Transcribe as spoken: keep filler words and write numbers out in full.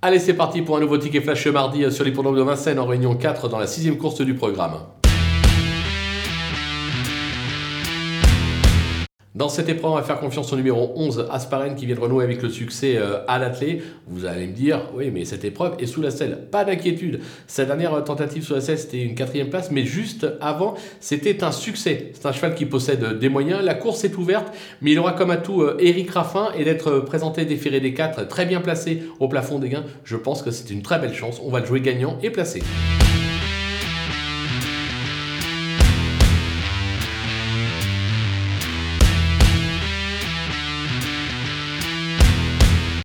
Allez, c'est parti pour un nouveau ticket flash mardi sur les Pondormes de Vincennes en réunion quatre dans la sixième course du programme. Dans cette épreuve, on va faire confiance au numéro onze, Asparène, qui vient de renouer avec le succès à l'attelé. Vous allez me dire, oui, mais cette épreuve est sous la selle. Pas d'inquiétude. Sa dernière tentative sous la selle, c'était une quatrième place, mais juste avant, c'était un succès. C'est un cheval qui possède des moyens. La course est ouverte, mais il aura comme atout Eric Raffin et d'être présenté déféré des quatre, très bien placé au plafond des gains. Je pense que c'est une très belle chance. On va le jouer gagnant et placé.